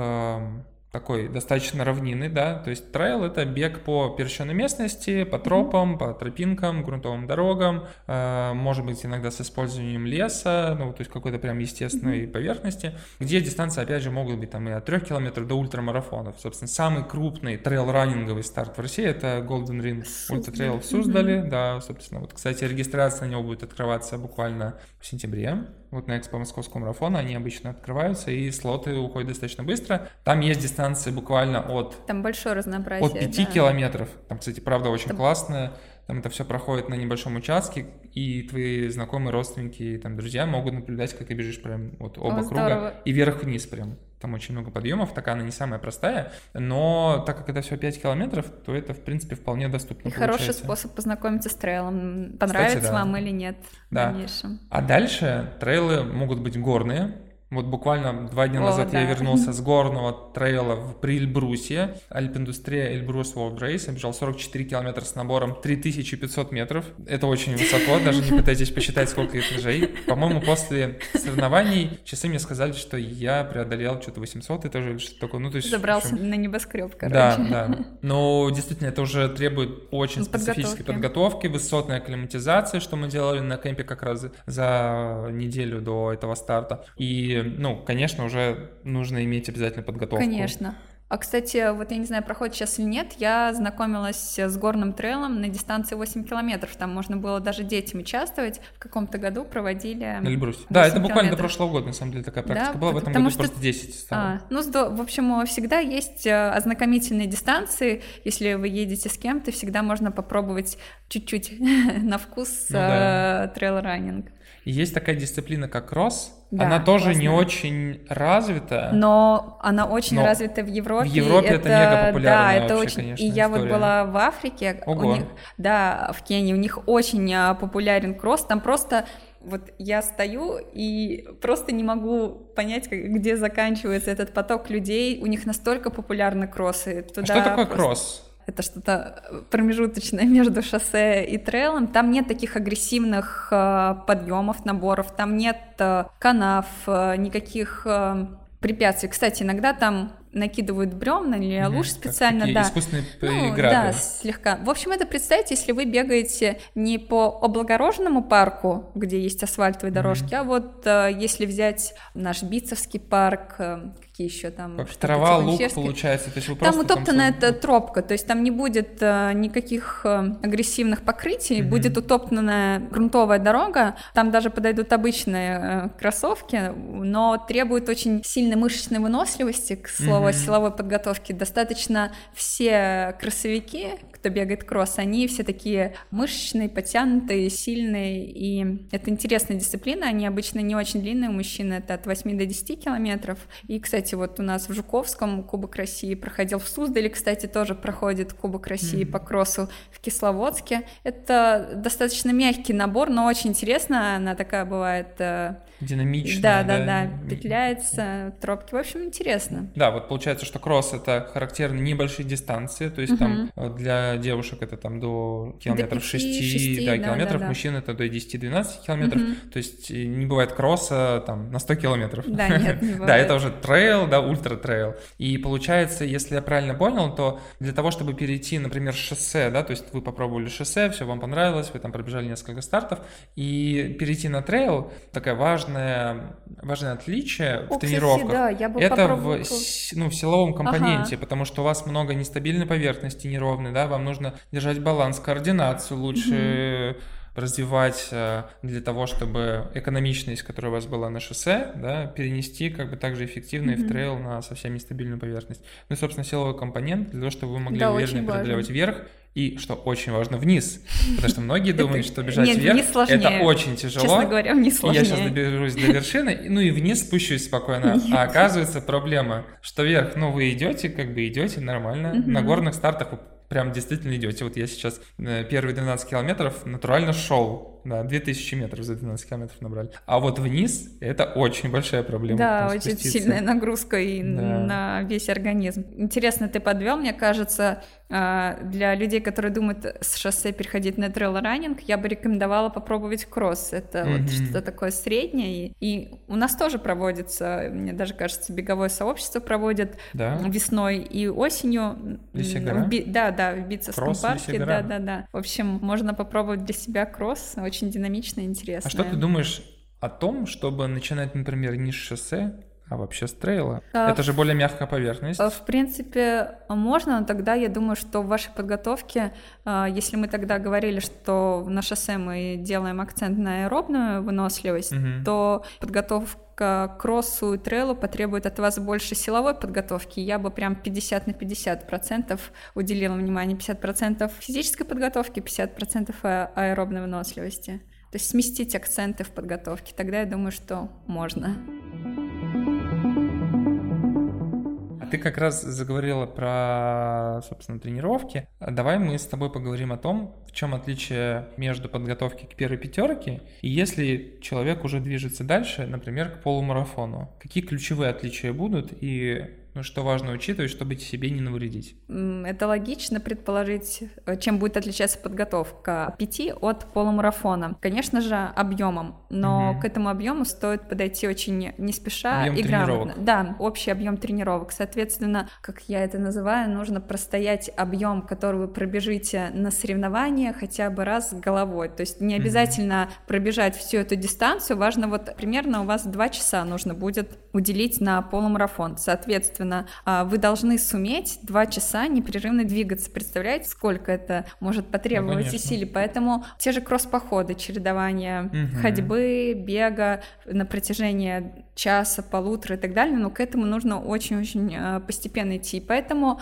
такой достаточно равнинный, да, то есть трейл — это бег по пересеченной местности, по тропам, по тропинкам, грунтовым дорогам, может быть, иногда с использованием леса, то есть какой-то прям естественной поверхности, где дистанции, опять же, могут быть там и от 3 километров до ультрамарафонов. Собственно, самый крупный трейл-раннинговый старт в России — это Golden Ring Ultra Trail в Суздале, да, собственно, вот, кстати, регистрация на него будет открываться буквально в сентябре. Вот на экспо Московского марафона они обычно открываются, и слоты уходят достаточно быстро. Там есть дистанции буквально там большое разнообразие, от 5 километров. Там, кстати, правда, очень классная. Там это все проходит на небольшом участке, и твои знакомые, родственники, там, друзья могут наблюдать, как ты бежишь прям оба круга. Здорово. И вверх-вниз прям. Там очень много подъемов, такая она не самая простая, но так как это все 5 километров, то это, в принципе, вполне доступно. И получается хороший способ познакомиться с трейлом, понравится, кстати, вам или нет в дальнейшем. А дальше трейлы могут быть горные. Вот буквально 2 дня назад я вернулся с горного трейла в Приэльбрусье, Альпиндустрия Эльбрус World Race, я бежал 44 километра с набором 3500 метров, это очень высоко, даже не пытайтесь посчитать, сколько этажей. По-моему, после соревнований часы мне сказали, что я преодолел что-то 800 этажей или что-то такое. Забрался на небоскреб, короче. Да. Но действительно, это уже требует очень специфической подготовки, высотной акклиматизации, что мы делали на кемпе как раз за неделю до этого старта. И конечно, уже нужно иметь обязательно подготовку. Конечно. А, кстати, вот я не знаю, проходит сейчас или нет, я знакомилась с горным трейлом на дистанции 8 километров, там можно было даже детям участвовать, в каком-то году проводили... Да, это буквально до прошлого года, на самом деле, такая практика была, в этом году просто 10 стало. В общем, всегда есть ознакомительные дистанции, если вы едете с кем-то, всегда можно попробовать чуть-чуть на вкус трейл-раннинг. Есть такая дисциплина, как кросс. да, она тоже классная. Не очень развита. Но она очень развита в Европе. В Европе это мега популярно. Да, это вообще, очень. Конечно, и я вот была в Африке, у них, да, в Кении, у них очень популярен кросс, там просто. Вот я стою и просто не могу понять, где заканчивается этот поток людей. У них настолько популярны кроссы. Туда а что такое кросс? Это что-то промежуточное между шоссе и трейлом. Там нет таких агрессивных подъемов, наборов, там нет канав, никаких препятствий. Кстати, иногда там накидывают бревна или луж специально, да. Искусственные преграды. Да, слегка. В общем, это представьте, если вы бегаете не по облагороженному парку, где есть асфальтовые дорожки, а вот если взять наш Битцевский парк, какие еще там... Как трава, типа лук, получается. То есть вы там утоптанная тропка, то есть там не будет никаких агрессивных покрытий, будет утоптанная грунтовая дорога, там даже подойдут обычные кроссовки, но требует очень сильной мышечной выносливости, к слову, силовой подготовки. Достаточно все кроссовики, кто бегает кросс, они все такие мышечные, подтянутые, сильные, и это интересная дисциплина, они обычно не очень длинные у мужчин, это от 8 до 10 километров, и, кстати, вот у нас в Жуковском Кубок России проходил, в Суздале, кстати, тоже проходит Кубок России по кроссу, в Кисловодске. Это достаточно мягкий набор, но очень интересно, она такая бывает... Динамичная, да, петляется, тропки, в общем, интересно. Да, вот получается, что кросс — это характерны небольшие дистанции, то есть там для девушек это там до километров 6 километров, мужчин это до 10-12 километров, то есть не бывает кросса там на 100 километров. Да, нет, не бывает. Да, это уже трейл, да, ультра-трейл. И получается, если я правильно понял, то для того, чтобы перейти, например, шоссе, да, то есть вы попробовали шоссе, все вам понравилось, вы там пробежали несколько стартов, и перейти на трейл, такая важное отличие в тренировках, кстати, это в силовом компоненте, потому что у вас много нестабильной поверхности, неровной, да, вам нужно держать баланс, координацию лучше развивать для того, чтобы экономичность, которая у вас была на шоссе, да, перенести как бы также эффективно и в трейл на совсем нестабильную поверхность. Ну и, собственно, силовой компонент для того, чтобы вы могли уверенно преодолевать вверх. И, что очень важно, вниз. Потому что многие думают, что бежать вверх – это очень тяжело. Честно говоря, вниз сложнее. Я сейчас доберусь до вершины, и вниз спущусь спокойно. А оказывается проблема, что вверх, вы идете, идете нормально. На горных стартах вы прям действительно идете. Вот я сейчас первые 12 километров натурально шел. Да, 2000 метров за 12 километров набрали. А вот вниз это очень большая проблема. Да, очень спуститься. Сильная нагрузка и на весь организм. Интересно, ты подвел, мне кажется, для людей, которые думают с шоссе переходить на трейл-раннинг, я бы рекомендовала попробовать кросс. Это вот что-то такое среднее. И у нас тоже проводится, мне даже кажется, беговое сообщество проводит весной и осенью. В Битцевском парке. В общем, можно попробовать для себя кросс. Очень динамично и интересно. А что ты думаешь о том, чтобы начинать, например, не с шоссе, а вообще с трейла? Это же более мягкая поверхность. В принципе, можно, но тогда я думаю, что в вашей подготовке, если мы тогда говорили, что на шоссе мы делаем акцент на аэробную выносливость, то подготовка к кроссу и трейлу потребует от вас больше силовой подготовки. Я бы прям 50% уделила внимание. 50% физической подготовки, 50% аэробной выносливости. То есть сместить акценты в подготовке. Тогда я думаю, что можно. Ты как раз заговорила про, собственно, тренировки. Давай мы с тобой поговорим о том, в чем отличие между подготовкой к первой пятерке и если человек уже движется дальше, например, к полумарафону. Какие ключевые отличия будут и что важно учитывать, чтобы себе не навредить? Это логично предположить, чем будет отличаться подготовка 5 от полумарафона. Конечно же, объемом, но к этому объему стоит подойти очень не спеша и грамотно. Да, общий объем тренировок. Соответственно, как я это называю, нужно простоять объем, который вы пробежите на соревнования хотя бы раз головой. То есть не обязательно пробежать всю эту дистанцию, важно вот примерно у вас 2 часа нужно будет уделить на полумарафон. Соответственно, вы должны суметь 2 часа непрерывно двигаться. Представляете, сколько это может потребовать усилий? Поэтому те же кросс-походы, чередование ходьбы, бега на протяжении часа, полутора и так далее, но к этому нужно очень-очень постепенно идти. Поэтому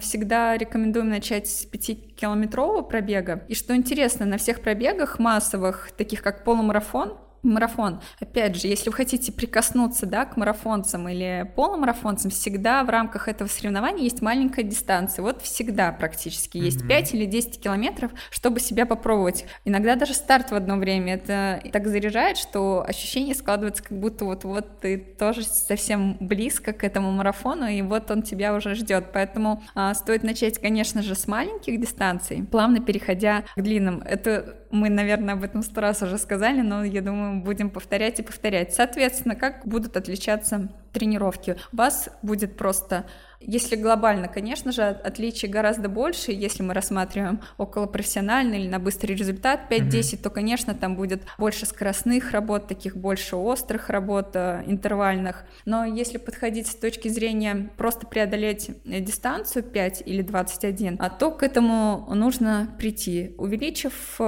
всегда рекомендуем начать с 5-километрового пробега. И что интересно, на всех пробегах массовых, таких как полумарафон, марафон, опять же, если вы хотите прикоснуться, да, к марафонцам или полумарафонцам, всегда в рамках этого соревнования есть маленькая дистанция. Вот всегда практически есть 5 или 10 километров, чтобы себя попробовать. Иногда даже старт в одно время. Это так заряжает, что ощущение складывается, как будто вот ты тоже совсем близко к этому марафону, и вот он тебя уже ждет. Поэтому стоит начать, конечно же, с маленьких дистанций, плавно переходя к длинным. Это мы, наверное, об этом 100 раз уже сказали, но я думаю, будем повторять и повторять. Соответственно, как будут отличаться тренировки? У вас будет просто... Если глобально, конечно же, отличий гораздо больше. Если мы рассматриваем околопрофессиональный или на быстрый результат 5-10, то, конечно, там будет больше скоростных работ, таких больше острых работ, интервальных. Но если подходить с точки зрения просто преодолеть дистанцию 5 или 21, то к этому нужно прийти, увеличив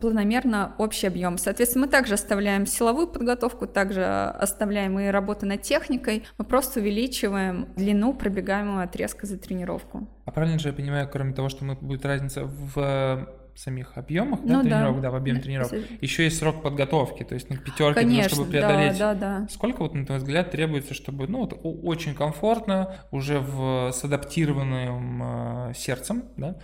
планомерно общий объем. Соответственно, мы также оставляем силовую подготовку, также оставляем и работу над техникой, мы просто увеличиваем длину пробегаемого отрезка за тренировку. А правильно же я понимаю, кроме того, что будет разница в самих объемах, ну, да, тренировок, да, в объем тренировок, еще есть срок подготовки, то есть на пятерке, чтобы преодолеть. Да. Сколько, вот, на твой взгляд, требуется, чтобы очень комфортно, уже с адаптированным сердцем, да,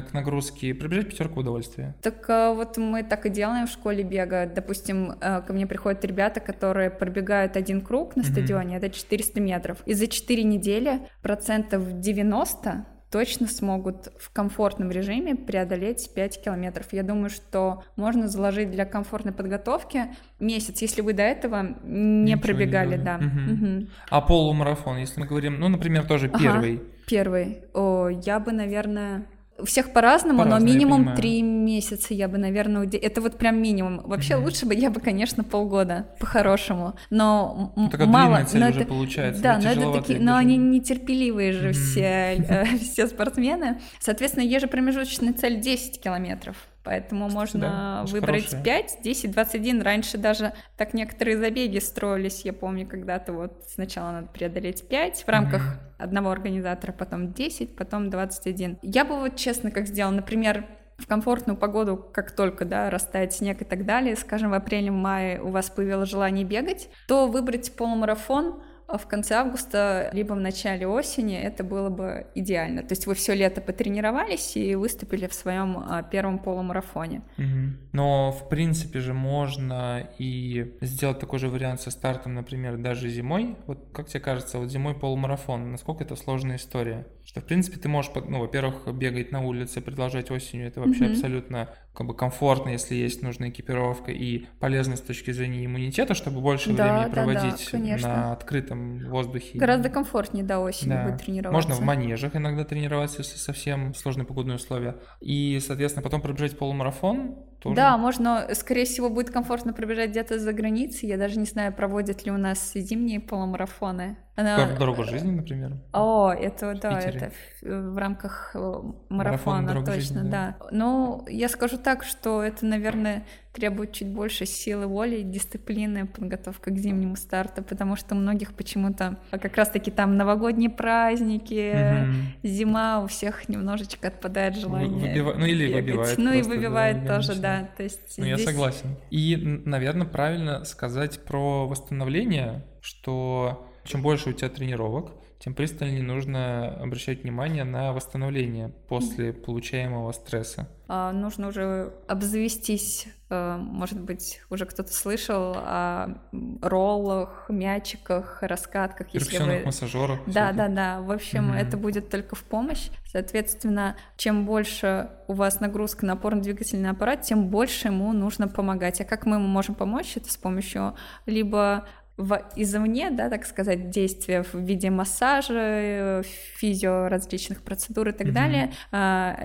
к нагрузке, пробежать пятерку удовольствия? Так вот мы так и делаем в школе бега. Допустим, ко мне приходят ребята, которые пробегают один круг на стадионе, это 400 метров, и за 4 недели 90% точно смогут в комфортном режиме преодолеть 5 километров. Я думаю, что можно заложить для комфортной подготовки месяц, если вы до этого не пробегали. А полумарафон, если мы говорим, например, тоже первый. Я бы, наверное... Всех по-разному, но минимум 3 месяца я бы, наверное, это вот прям минимум. Вообще лучше бы я бы, конечно, полгода по-хорошему, но такая мало. Цель но уже это получается. Да, но они нетерпеливые же все спортсмены. Соответственно, ежепромежуточная цель 10 километров. Поэтому можно выбрать 5, 10, 21. Раньше даже так некоторые забеги строились. Я помню, когда-то сначала надо преодолеть 5 в рамках одного организатора, потом 10, потом 21. Я бы честно как сделала, например, в комфортную погоду, как только, растает снег и так далее, скажем, в апреле-мае у вас появилось желание бегать, то выбрать полумарафон в конце августа, либо в начале осени, это было бы идеально. То есть вы все лето потренировались и выступили в своем первом полумарафоне. Но, в принципе же, можно и сделать такой же вариант со стартом, например, даже зимой. Как тебе кажется, зимой полумарафон, насколько это сложная история? Что, в принципе, ты можешь, во-первых, бегать на улице, продолжать осенью, это вообще абсолютно комфортно, если есть нужная экипировка и полезно с точки зрения иммунитета, чтобы больше времени проводить на открытом воздухе. Гораздо комфортнее до осени будет тренироваться. Можно в манежах иногда тренироваться, если совсем сложные погодные условия. И, соответственно, потом пробежать полумарафон. Тоже. Да, можно, скорее всего, будет комфортно пробежать где-то за границей. Я даже не знаю, проводят ли у нас зимние полумарафоны. Дорога жизни, например. Это в рамках марафона точно, да. Ну, я скажу так, что это, наверное, требует чуть больше силы воли, дисциплины, подготовка к зимнему старту, потому что у многих почему-то как раз-таки там новогодние праздники, зима, у всех немножечко отпадает желание. Выбивает. Выбивает тоже, да. То есть я согласен. И, наверное, правильно сказать про восстановление, что чем больше у тебя тренировок, тем пристальнее нужно обращать внимание на восстановление после получаемого стресса. Нужно уже обзавестись, может быть, уже кто-то слышал о роллах, мячиках, раскатках. Перкуссионных массажерах. Да. В общем, это будет только в помощь. Соответственно, чем больше у вас нагрузка на опорно-двигательный аппарат, тем больше ему нужно помогать. А как мы ему можем помочь? Это с помощью либо извне, так сказать, действия в виде массажа, физио различных процедур и так далее,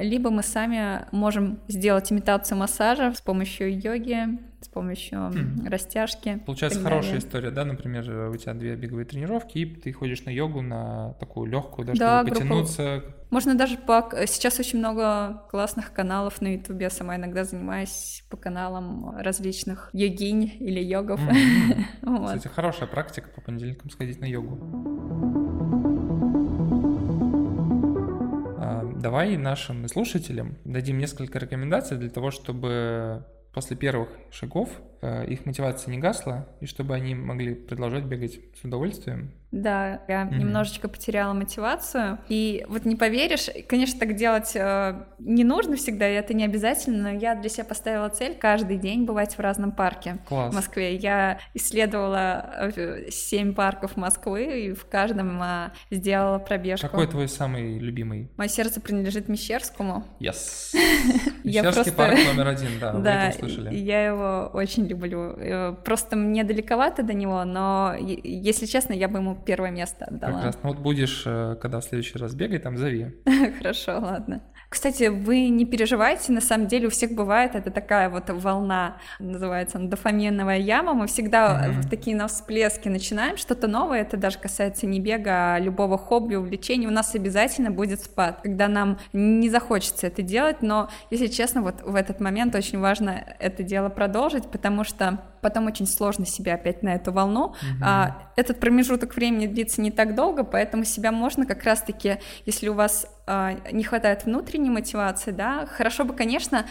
либо мы сами можем сделать имитацию массажа с помощью йоги, с помощью растяжки. Получается хорошая история, например, у тебя 2 беговые тренировки, и ты ходишь на йогу, на такую легкую, чтобы потянуться. Можно даже сейчас очень много классных каналов на Ютубе, я сама иногда занимаюсь по каналам различных йогинь или йогов. Кстати, хорошая практика по понедельникам сходить на йогу. Давай нашим слушателям дадим несколько рекомендаций для того, чтобы после первых шагов их мотивация не гасла, и чтобы они могли продолжать бегать с удовольствием. Да, я немножечко потеряла мотивацию. И вот не поверишь, конечно, так делать не нужно всегда, и это не обязательно, но я для себя поставила цель каждый день бывать в разном парке. Класс. В Москве. Я исследовала 7 парков Москвы, и в каждом сделала пробежку. Какой твой самый любимый? Мое сердце принадлежит Мещерскому. Yes. Мещерский парк №1, да, вы это слышали. Я его очень люблю. Просто мне далековато до него, но, если честно, я бы ему первое место отдала. Прекрасно. Вот будешь, когда в следующий раз бегай, там зови. Хорошо, ладно. Кстати, вы не переживайте, на самом деле у всех бывает, это такая вот волна, называется она дофаминовая яма, мы всегда в такие на всплески начинаем, что-то новое, это даже касается не бега, а любого хобби, увлечения, у нас обязательно будет спад, когда нам не захочется это делать, но, если честно, вот в этот момент очень важно это дело продолжить, потому что потом очень сложно себя опять на эту волну. Этот промежуток времени длится не так долго, поэтому себя можно как раз-таки, если у вас не хватает внутренней мотивации, да, хорошо бы, конечно,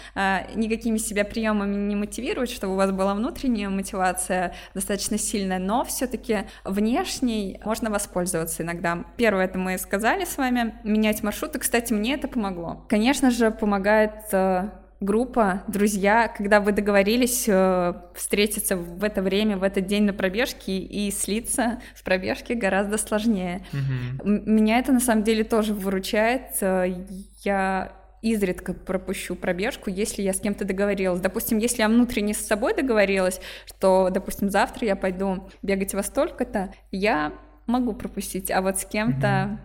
никакими себя приемами не мотивировать, чтобы у вас была внутренняя мотивация достаточно сильная, но все-таки внешней можно воспользоваться иногда. Первое, это мы сказали с вами, менять маршруты. Кстати, мне это помогло. Конечно же, помогает группа, друзья, когда вы договорились встретиться в это время, в этот день на пробежке, и слиться в пробежке гораздо сложнее. Меня это на самом деле тоже выручает. Я изредка пропущу пробежку, если я с кем-то договорилась. Допустим, если я внутренне с собой договорилась, что, допустим, завтра я пойду бегать во столько-то, я могу пропустить, а вот с кем-то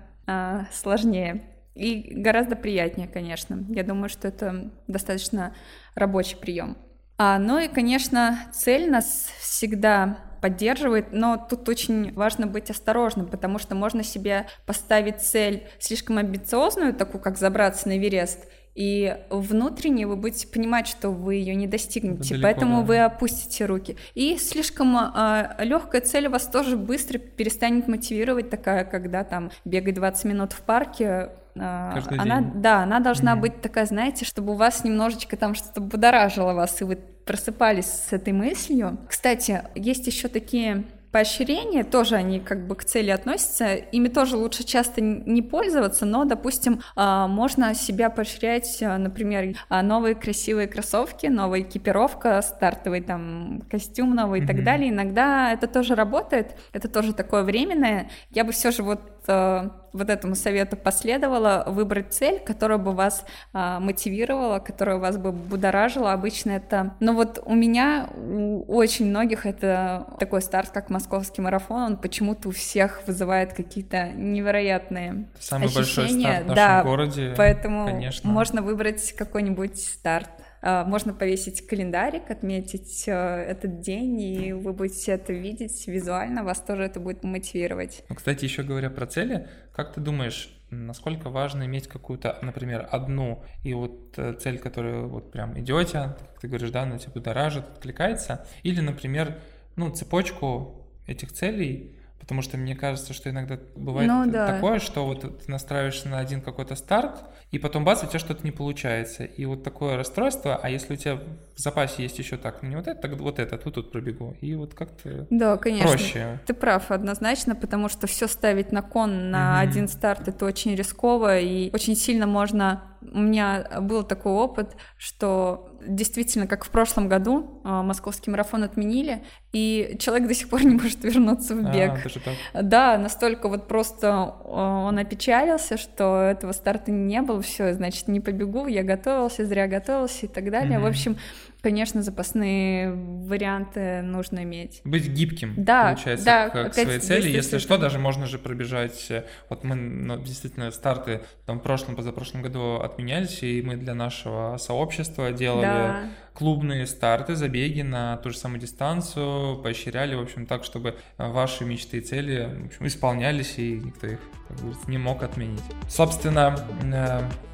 сложнее. И гораздо приятнее, конечно. Я думаю, что это достаточно рабочий прием. Ну и, конечно, цель нас всегда поддерживает, но тут очень важно быть осторожным, потому что можно себе поставить цель слишком амбициозную, такую, как забраться на Эверест, и внутренне вы будете понимать, что вы ее не достигнете, далеко, поэтому вы опустите руки. И слишком легкая цель вас тоже быстро перестанет мотивировать, такая, когда там бегать 20 минут в парке. Она должна быть такая, знаете, чтобы у вас немножечко там что-то будоражило вас, и вы просыпались с этой мыслью. Кстати, есть еще такие поощрения, тоже они как бы к цели относятся, ими тоже лучше часто не пользоваться, но, допустим, можно себя поощрять, например, новые красивые кроссовки, новая экипировка, стартовый там костюм новый и так далее. Иногда это тоже работает, это тоже такое временное. Я бы все же вот этому совету последовало, выбрать цель, которая бы вас мотивировала, которая вас бы будоражила. Обычно это... Но вот у меня, у очень многих, это такой старт, как Московский марафон, он почему-то у всех вызывает какие-то невероятные самый ощущения. Самый большой старт в нашем городе, поэтому, конечно, можно выбрать какой-нибудь старт. Можно повесить календарик, отметить этот день, и вы будете это видеть визуально, вас тоже это будет мотивировать. Кстати, еще говоря про цели, как ты думаешь, насколько важно иметь какую-то, например, одну, и вот цель, которую вот прям идете, как ты говоришь, да, она тебя будоражит, откликается, или, например, цепочку этих целей? Потому что мне кажется, что иногда бывает такое, что вот ты настраиваешься на один какой-то старт, и потом бац, у тебя что-то не получается. И вот такое расстройство, а если у тебя в запасе есть еще так, не вот это, так вот это, тут пробегу. И вот как-то проще. Ты прав однозначно, потому что все ставить на кон, на один старт, это очень рисково, и очень сильно можно... У меня был такой опыт, что действительно, как в прошлом году, Московский марафон отменили, и человек до сих пор не может вернуться в бег. Да, настолько вот просто он опечалился, что этого старта не было, все, значит, не побегу, я готовился, зря готовился и так далее. В общем, конечно, запасные варианты нужно иметь. Быть гибким, получается, к своей цели. Если что, даже можно же пробежать. Вот мы действительно старты там в прошлом, позапрошлом году отменялись, и мы для нашего сообщества делали клубные старты, забеги на ту же самую дистанцию, поощряли, в общем, так, чтобы ваши мечты и цели, в общем, исполнялись, и никто их, как говорится, не мог отменить. Собственно,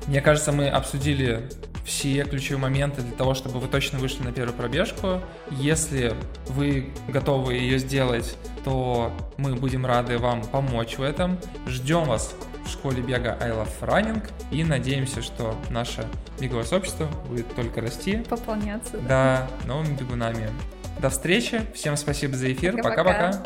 мне кажется, мы обсудили все ключевые моменты для того, чтобы вы точно вышли на первую пробежку. Если вы готовы ее сделать, то мы будем рады вам помочь в этом. Ждем вас в школе бега I Love Running и надеемся, что наше беговое сообщество будет только расти. Пополняться. Да, новыми бегунами. До встречи. Всем спасибо за эфир. Пока-пока.